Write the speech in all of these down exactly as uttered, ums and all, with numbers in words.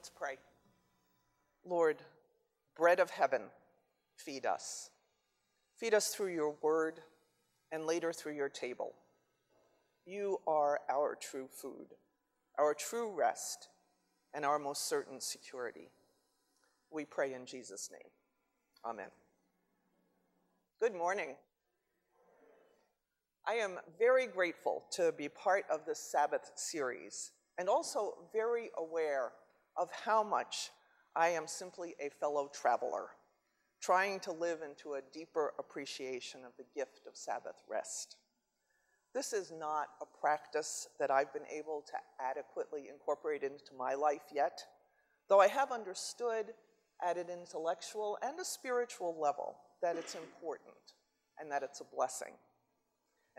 Let's pray. Lord, bread of heaven, feed us. Feed us through your word and later through your table. You are our true food, our true rest, and our most certain security. We pray in Jesus' name. Amen. Good morning. I am very grateful to be part of the Sabbath series and also very aware of how much I am simply a fellow traveler, trying to live into a deeper appreciation of the gift of Sabbath rest. This is not a practice that I've been able to adequately incorporate into my life yet, though I have understood at an intellectual and a spiritual level that it's important and that it's a blessing.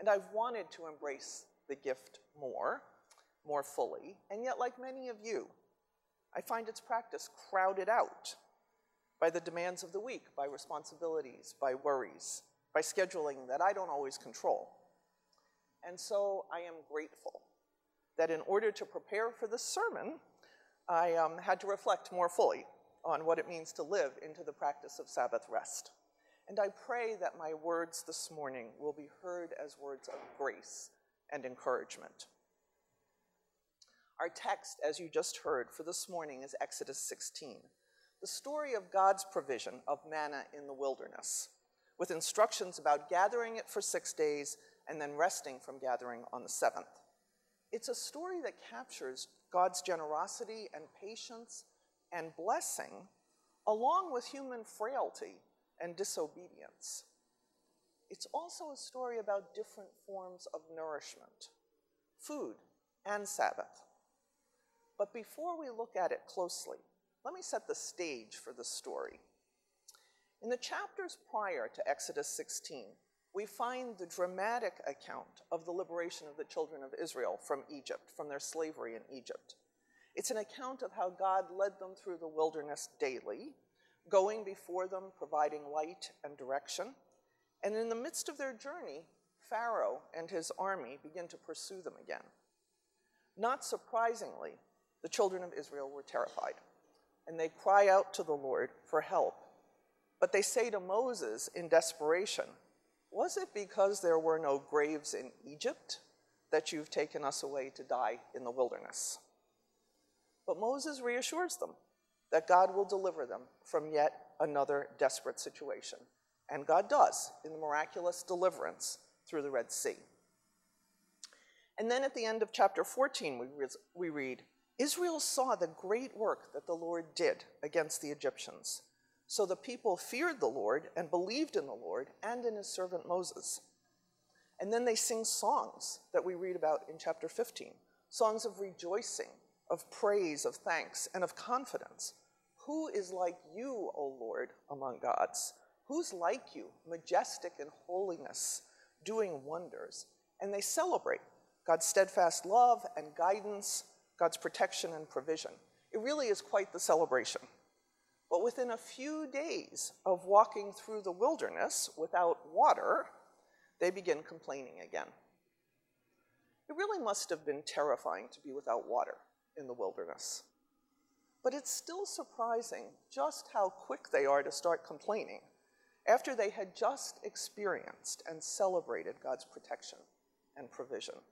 And I've wanted to embrace the gift more, more fully, and yet like many of you, I find its practice crowded out by the demands of the week, by responsibilities, by worries, by scheduling that I don't always control. And so I am grateful that in order to prepare for this sermon, I um, had to reflect more fully on what it means to live into the practice of Sabbath rest. And I pray that my words this morning will be heard as words of grace and encouragement. Our text, as you just heard, for this morning is Exodus sixteen, the story of God's provision of manna in the wilderness, with instructions about gathering it for six days and then resting from gathering on the seventh. It's a story that captures God's generosity and patience and blessing, along with human frailty and disobedience. It's also a story about different forms of nourishment, food and Sabbath. But before we look at it closely, let me set the stage for the story. In the chapters prior to Exodus sixteen, we find the dramatic account of the liberation of the children of Israel from Egypt, from their slavery in Egypt. It's an account of how God led them through the wilderness daily, going before them, providing light and direction. And in the midst of their journey, Pharaoh and his army begin to pursue them again. Not surprisingly, the children of Israel were terrified, and they cry out to the Lord for help. But they say to Moses in desperation, "Was it because there were no graves in Egypt that you've taken us away to die in the wilderness?" But Moses reassures them that God will deliver them from yet another desperate situation. And God does, in the miraculous deliverance through the Red Sea. And then at the end of chapter fourteen, we, re we read, "Israel saw the great work that the Lord did against the Egyptians. So the people feared the Lord and believed in the Lord and in his servant Moses." And then they sing songs that we read about in chapter fifteen, songs of rejoicing, of praise, of thanks, and of confidence. "Who is like you, O Lord, among gods? Who's like you, majestic in holiness, doing wonders?" And they celebrate God's steadfast love and guidance, God's protection and provision. It really is quite the celebration. But within a few days of walking through the wilderness without water, they begin complaining again. It really must have been terrifying to be without water in the wilderness. But it's still surprising just how quick they are to start complaining after they had just experienced and celebrated God's protection and provision.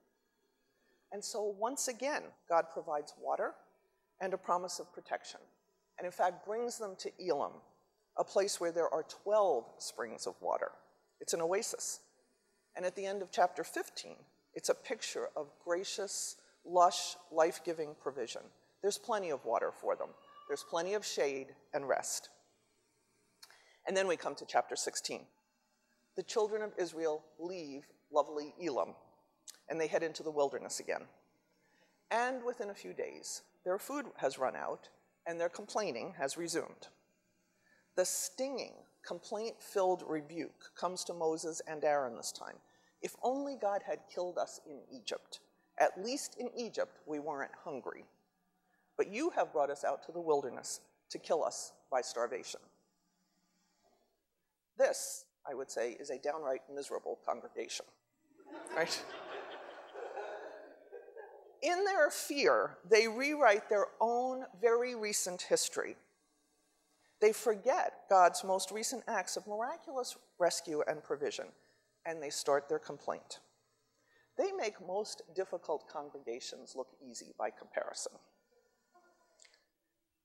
And so once again, God provides water and a promise of protection, and in fact brings them to Elim, a place where there are twelve springs of water. It's an oasis. And at the end of chapter fifteen, it's a picture of gracious, lush, life-giving provision. There's plenty of water for them. There's plenty of shade and rest. And then we come to chapter sixteen. The children of Israel leave lovely Elim, and they head into the wilderness again. And within a few days, their food has run out, and their complaining has resumed. The stinging, complaint-filled rebuke comes to Moses and Aaron this time. "If only God had killed us in Egypt. At least in Egypt, we weren't hungry. But you have brought us out to the wilderness to kill us by starvation." This, I would say, is a downright miserable congregation, right? in their fear, they rewrite their own very recent history. They forget God's most recent acts of miraculous rescue and provision, and they start their complaint. They make most difficult congregations look easy by comparison.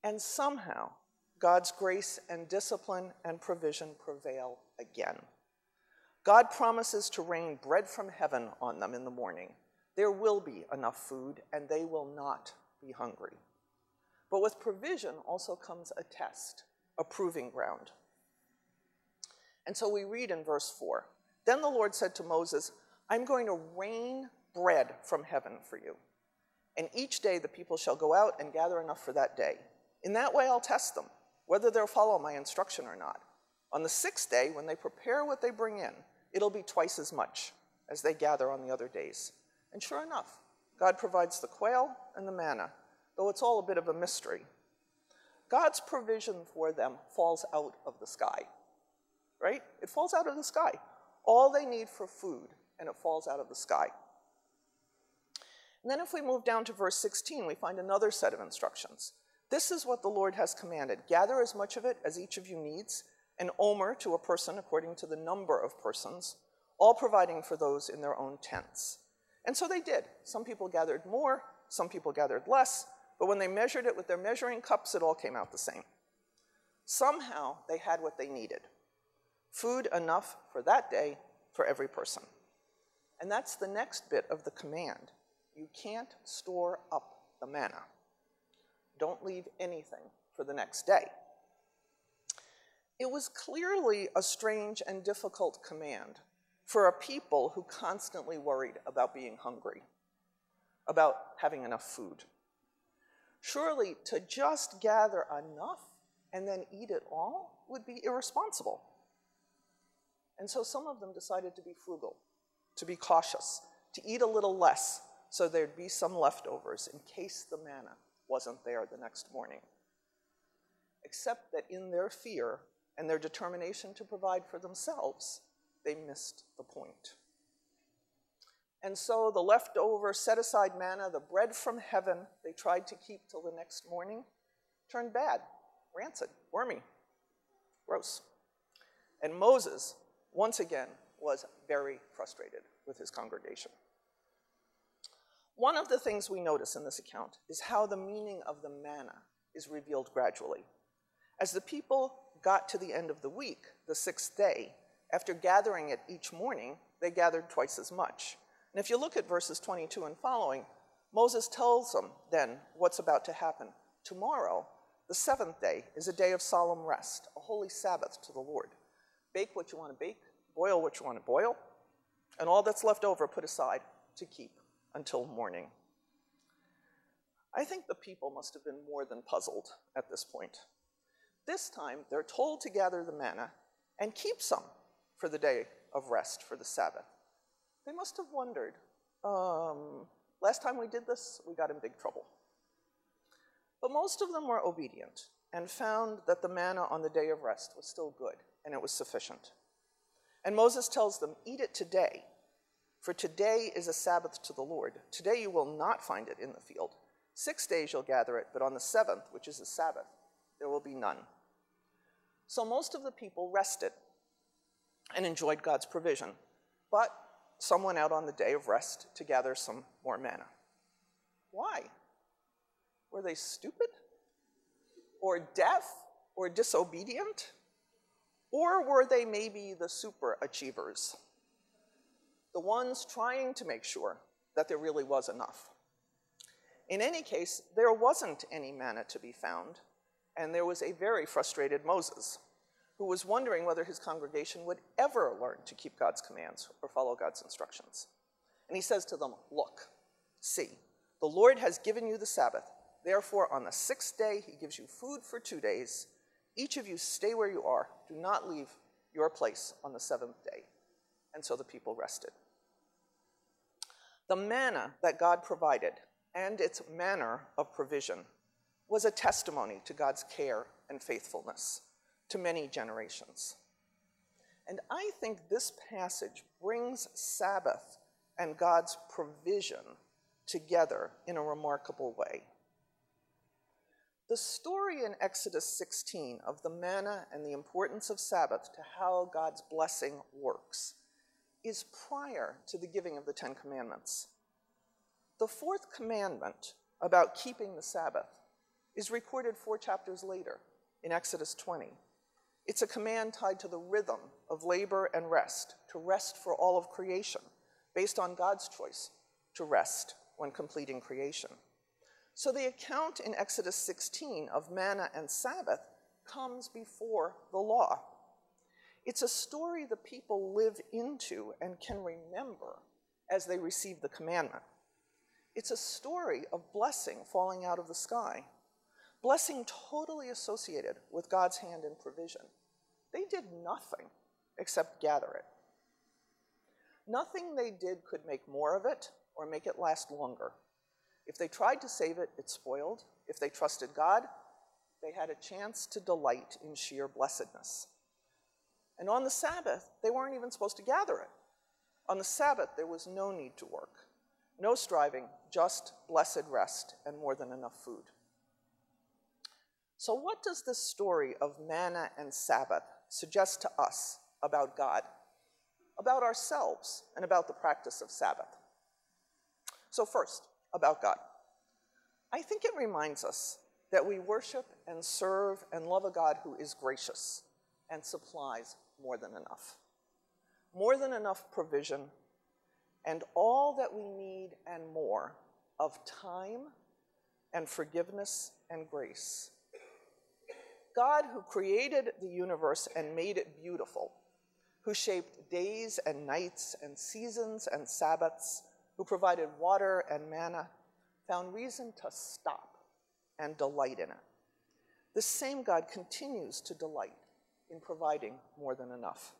And somehow, God's grace and discipline and provision prevail again. God promises to rain bread from heaven on them in the morning. There will be enough food, and they will not be hungry. But with provision also comes a test, a proving ground. And so we read in verse four, "Then the Lord said to Moses, I'm going to rain bread from heaven for you. And each day the people shall go out and gather enough for that day. In that way I'll test them, whether they'll follow my instruction or not. On the sixth day, when they prepare what they bring in, it'll be twice as much as they gather on the other days." And sure enough, God provides the quail and the manna, though it's all a bit of a mystery. God's provision for them falls out of the sky, right? It falls out of the sky. All they need for food, and it falls out of the sky. And then if we move down to verse sixteen, we find another set of instructions. "This is what the Lord has commanded. Gather as much of it as each of you needs, an omer to a person according to the number of persons, all providing for those in their own tents." And so they did. Some people gathered more, some people gathered less, but when they measured it with their measuring cups, it all came out the same. Somehow, they had what they needed. Food enough for that day for every person. And that's the next bit of the command. You can't store up the manna. Don't leave anything for the next day. It was clearly a strange and difficult command for a people who constantly worried about being hungry, about having enough food. Surely, to just gather enough and then eat it all would be irresponsible. And so some of them decided to be frugal, to be cautious, to eat a little less so there'd be some leftovers in case the manna wasn't there the next morning. Except that in their fear and their determination to provide for themselves, they missed the point. And so the leftover set-aside manna, the bread from heaven they tried to keep till the next morning, turned bad, rancid, wormy, gross. And Moses, once again, was very frustrated with his congregation. One of the things we notice in this account is how the meaning of the manna is revealed gradually. As the people got to the end of the week, the sixth day, after gathering it each morning, they gathered twice as much. And if you look at verses twenty-two and following, Moses tells them then what's about to happen. Tomorrow, the seventh day, is a day of solemn rest, a holy Sabbath to the Lord. Bake what you want to bake, boil what you want to boil, and all that's left over put aside to keep until morning. I think the people must have been more than puzzled at this point. This time, they're told to gather the manna and keep some for the day of rest, for the Sabbath. They must have wondered, um, last time we did this, we got in big trouble. But most of them were obedient and found that the manna on the day of rest was still good and it was sufficient. And Moses tells them, eat it today, for today is a Sabbath to the Lord. Today you will not find it in the field. Six days you'll gather it, but on the seventh, which is the Sabbath, there will be none. So most of the people rested and enjoyed God's provision, but some went out on the day of rest to gather some more manna. Why? Were they stupid? Or deaf? Or disobedient? Or were they maybe the super achievers? The ones trying to make sure that there really was enough. In any case, there wasn't any manna to be found, and there was a very frustrated Moses, who was wondering whether his congregation would ever learn to keep God's commands or follow God's instructions. And he says to them, look, see, the Lord has given you the Sabbath. Therefore, on the sixth day, he gives you food for two days. Each of you stay where you are. Do not leave your place on the seventh day. And so the people rested. The manna that God provided and its manner of provision was a testimony to God's care and faithfulness to many generations. And I think this passage brings Sabbath and God's provision together in a remarkable way. The story in Exodus sixteen of the manna and the importance of Sabbath to how God's blessing works is prior to the giving of the Ten Commandments. The fourth commandment about keeping the Sabbath is recorded four chapters later in Exodus twenty. It's a command tied to the rhythm of labor and rest, to rest for all of creation, based on God's choice to rest when completing creation. So the account in Exodus sixteen of manna and Sabbath comes before the law. It's a story the people live into and can remember as they receive the commandment. It's a story of blessing falling out of the sky, blessing totally associated with God's hand in provision. They did nothing except gather it. Nothing they did could make more of it or make it last longer. If they tried to save it, it spoiled. If they trusted God, they had a chance to delight in sheer blessedness. And on the Sabbath, they weren't even supposed to gather it. On the Sabbath, there was no need to work, no striving, just blessed rest and more than enough food. So what does this story of manna and Sabbath suggest to us about God, about ourselves, and about the practice of Sabbath? So first, about God. I think it reminds us that we worship and serve and love a God who is gracious and supplies more than enough. More than enough provision and all that we need and more of time and forgiveness and grace. God who created the universe and made it beautiful, who shaped days and nights and seasons and Sabbaths, who provided water and manna, found reason to stop and delight in it. The same God continues to delight in providing more than enough.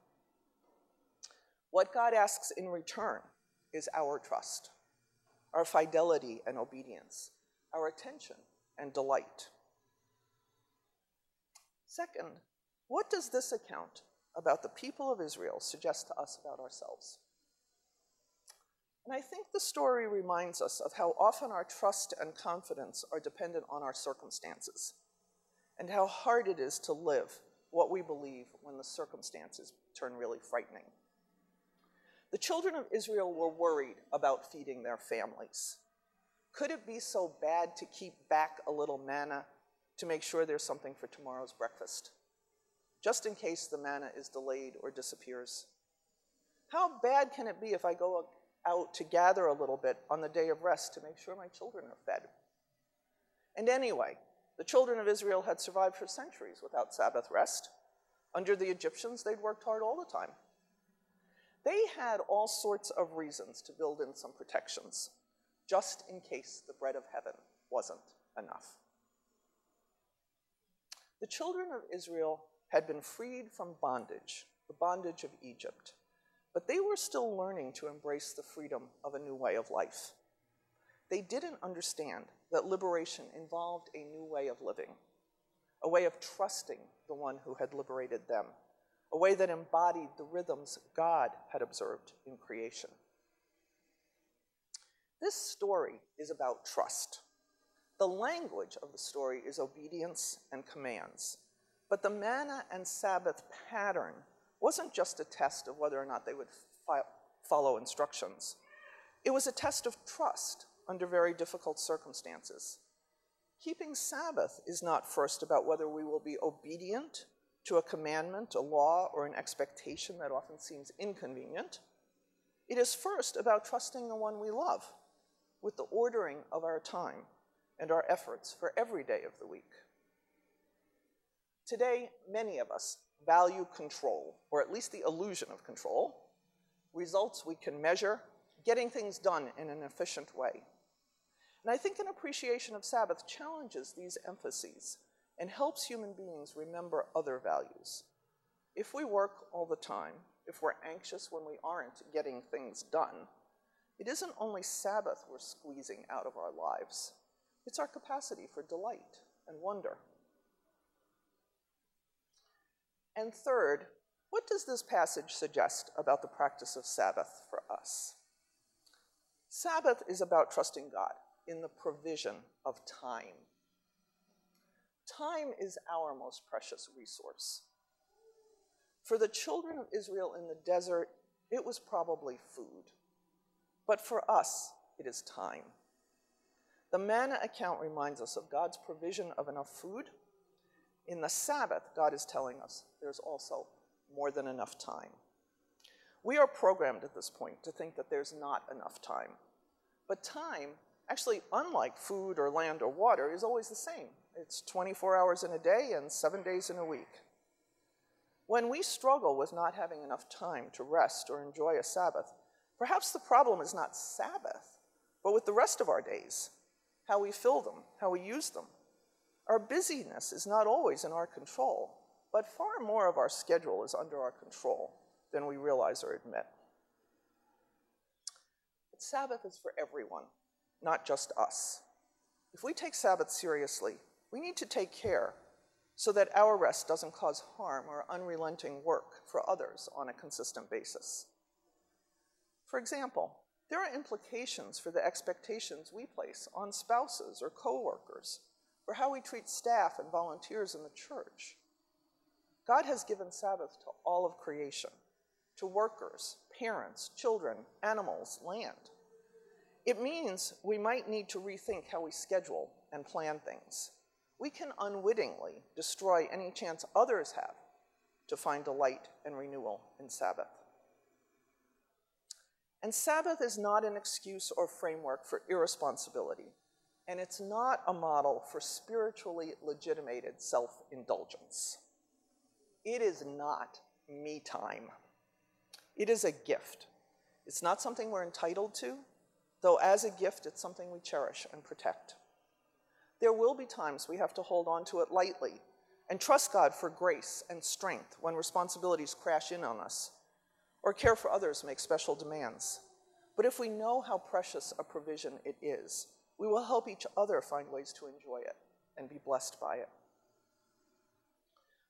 What God asks in return is our trust, our fidelity and obedience, our attention and delight. Second, what does this account about the people of Israel suggest to us about ourselves? And I think the story reminds us of how often our trust and confidence are dependent on our circumstances, and how hard it is to live what we believe when the circumstances turn really frightening. The children of Israel were worried about feeding their families. Could it be so bad to keep back a little manna to make sure there's something for tomorrow's breakfast, just in case the manna is delayed or disappears? How bad can it be if I go out to gather a little bit on the day of rest to make sure my children are fed? And anyway, the children of Israel had survived for centuries without Sabbath rest. Under the Egyptians, they'd worked hard all the time. They had all sorts of reasons to build in some protections, just in case the bread of heaven wasn't enough. The children of Israel had been freed from bondage, the bondage of Egypt, but they were still learning to embrace the freedom of a new way of life. They didn't understand that liberation involved a new way of living, a way of trusting the one who had liberated them, a way that embodied the rhythms God had observed in creation. This story is about trust. The language of the story is obedience and commands, but the manna and Sabbath pattern wasn't just a test of whether or not they would follow instructions. It was a test of trust under very difficult circumstances. Keeping Sabbath is not first about whether we will be obedient to a commandment, a law, or an expectation that often seems inconvenient. It is first about trusting the one we love with the ordering of our time and our efforts for every day of the week. Today, many of us value control, or at least the illusion of control, results we can measure, getting things done in an efficient way. And I think an appreciation of Sabbath challenges these emphases and helps human beings remember other values. If we work all the time, if we're anxious when we aren't getting things done, it isn't only Sabbath we're squeezing out of our lives. It's our capacity for delight and wonder. And third, what does this passage suggest about the practice of Sabbath for us? Sabbath is about trusting God in the provision of time. Time is our most precious resource. For the children of Israel in the desert, it was probably food. But for us, it is time. The manna account reminds us of God's provision of enough food. In the Sabbath, God is telling us there's also more than enough time. We are programmed at this point to think that there's not enough time. But time, actually unlike food or land or water, is always the same. It's twenty-four hours in a day and seven days in a week. When we struggle with not having enough time to rest or enjoy a Sabbath, perhaps the problem is not Sabbath, but with the rest of our days, how we fill them, how we use them. Our busyness is not always in our control, but far more of our schedule is under our control than we realize or admit. But Sabbath is for everyone, not just us. If we take Sabbath seriously, we need to take care so that our rest doesn't cause harm or unrelenting work for others on a consistent basis. For example, there are implications for the expectations we place on spouses or coworkers, or how we treat staff and volunteers in the church. God has given Sabbath to all of creation, to workers, parents, children, animals, land. It means we might need to rethink how we schedule and plan things. We can unwittingly destroy any chance others have to find delight and renewal in Sabbath. And Sabbath is not an excuse or framework for irresponsibility, and it's not a model for spiritually legitimated self-indulgence. It is not me time. It is a gift. It's not something we're entitled to, though as a gift, it's something we cherish and protect. There will be times we have to hold on to it lightly and trust God for grace and strength when responsibilities crash in on us, or care for others make special demands. But if we know how precious a provision it is, we will help each other find ways to enjoy it and be blessed by it.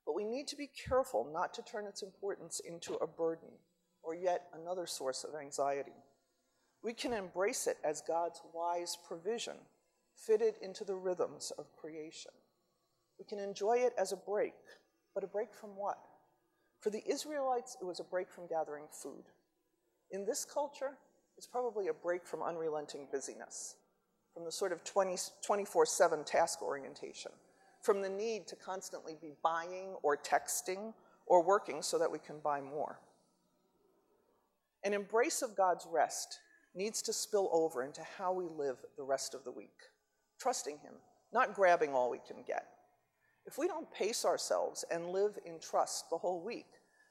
But we need to be careful not to turn its importance into a burden or yet another source of anxiety. We can embrace it as God's wise provision, fitted into the rhythms of creation. We can enjoy it as a break, but a break from what? For the Israelites, it was a break from gathering food. In this culture, it's probably a break from unrelenting busyness, from the sort of twenty-four seven task orientation, from the need to constantly be buying or texting or working so that we can buy more. An embrace of God's rest needs to spill over into how we live the rest of the week, trusting Him, not grabbing all we can get. If we don't pace ourselves and live in trust the whole week,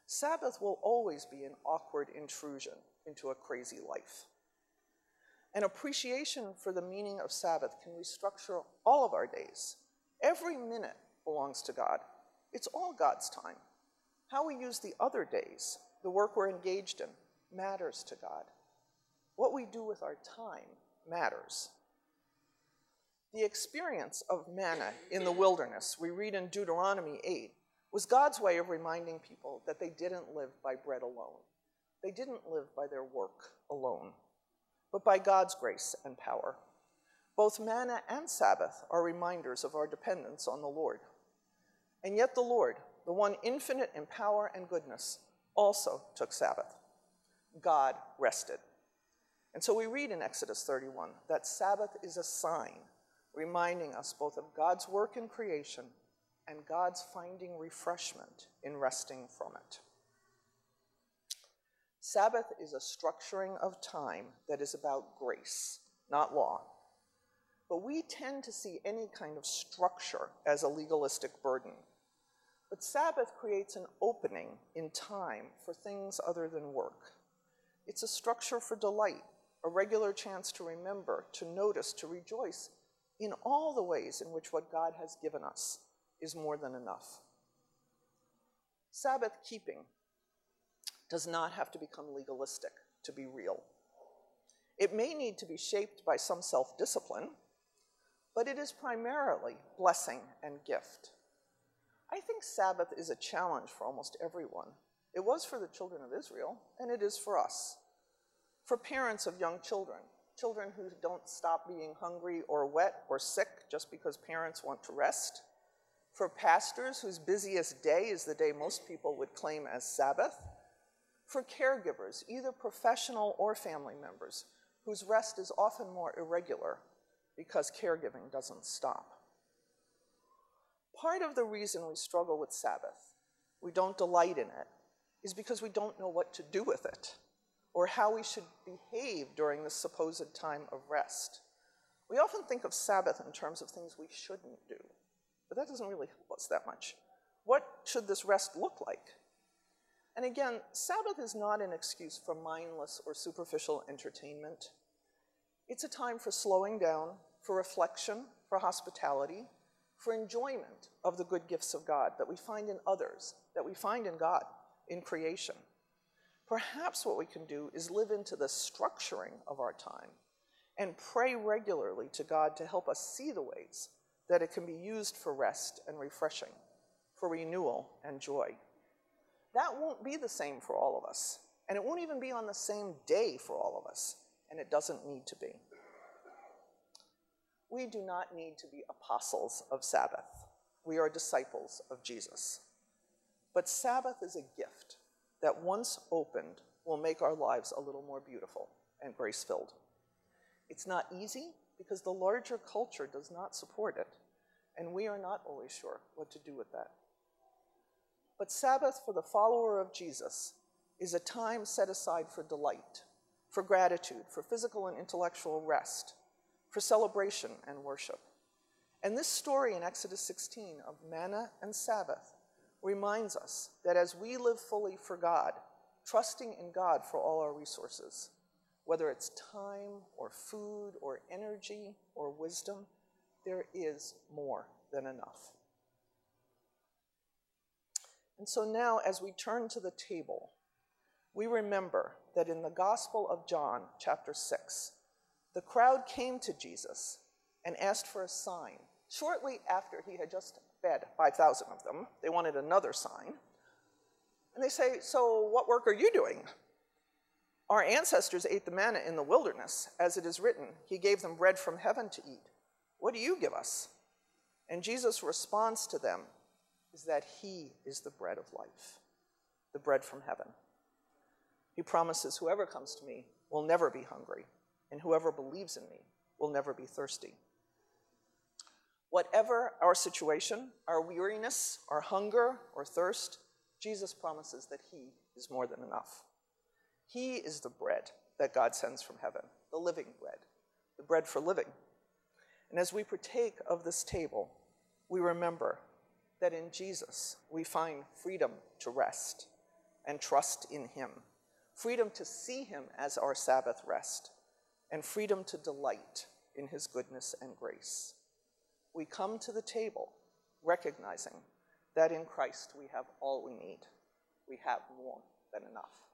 Sabbath will always be an awkward intrusion into a crazy life. An appreciation for the meaning of Sabbath can restructure all of our days. Every minute belongs to God. It's all God's time. How we use the other days, the work we're engaged in, matters to God. What we do with our time matters. The experience of manna in the wilderness, we read in Deuteronomy eight, was God's way of reminding people that they didn't live by bread alone. They didn't live by their work alone, but by God's grace and power. Both manna and Sabbath are reminders of our dependence on the Lord. And yet the Lord, the one infinite in power and goodness, also took Sabbath. God rested. And so we read in Exodus thirty-one that Sabbath is a sign, reminding us both of God's work in creation and God's finding refreshment in resting from it. Sabbath is a structuring of time that is about grace, not law. But we tend to see any kind of structure as a legalistic burden. But Sabbath creates an opening in time for things other than work. It's a structure for delight, a regular chance to remember, to notice, to rejoice, in all the ways in which what God has given us is more than enough. Sabbath keeping does not have to become legalistic to be real. It may need to be shaped by some self-discipline, but it is primarily blessing and gift. I think Sabbath is a challenge for almost everyone. It was for the children of Israel, and it is for us. For parents of young children, children who don't stop being hungry or wet or sick just because parents want to rest, for pastors whose busiest day is the day most people would claim as Sabbath, for caregivers, either professional or family members, whose rest is often more irregular because caregiving doesn't stop. Part of the reason we struggle with Sabbath, we don't delight in it, is because we don't know what to do with it or how we should behave during this supposed time of rest. We often think of Sabbath in terms of things we shouldn't do, but that doesn't really help us that much. What should this rest look like? And again, Sabbath is not an excuse for mindless or superficial entertainment. It's a time for slowing down, for reflection, for hospitality, for enjoyment of the good gifts of God that we find in others, that we find in God, in creation. Perhaps what we can do is live into the structuring of our time and pray regularly to God to help us see the ways that it can be used for rest and refreshing, for renewal and joy. That won't be the same for all of us, and it won't even be on the same day for all of us, and it doesn't need to be. We do not need to be apostles of Sabbath. We are disciples of Jesus. But Sabbath is a gift that once opened will make our lives a little more beautiful and grace-filled. It's not easy because the larger culture does not support it, and we are not always sure what to do with that. But Sabbath for the follower of Jesus is a time set aside for delight, for gratitude, for physical and intellectual rest, for celebration and worship. And this story in Exodus sixteen of manna and Sabbath reminds us that as we live fully for God, trusting in God for all our resources, whether it's time or food or energy or wisdom, there is more than enough. And so now, as we turn to the table, we remember that in the Gospel of John, chapter six, the crowd came to Jesus and asked for a sign shortly after he had just fed five thousand of them. They wanted another sign. And they say, "So what work are you doing? Our ancestors ate the manna in the wilderness. As it is written, he gave them bread from heaven to eat. What do you give us?" And Jesus responds to them, is that he is the bread of life, the bread from heaven. He promises, whoever comes to me will never be hungry, and whoever believes in me will never be thirsty. Whatever our situation, our weariness, our hunger, or thirst, Jesus promises that he is more than enough. He is the bread that God sends from heaven, the living bread, the bread for living. And as we partake of this table, we remember that in Jesus we find freedom to rest and trust in him, freedom to see him as our Sabbath rest, and freedom to delight in his goodness and grace. We come to the table recognizing that in Christ we have all we need. We have more than enough.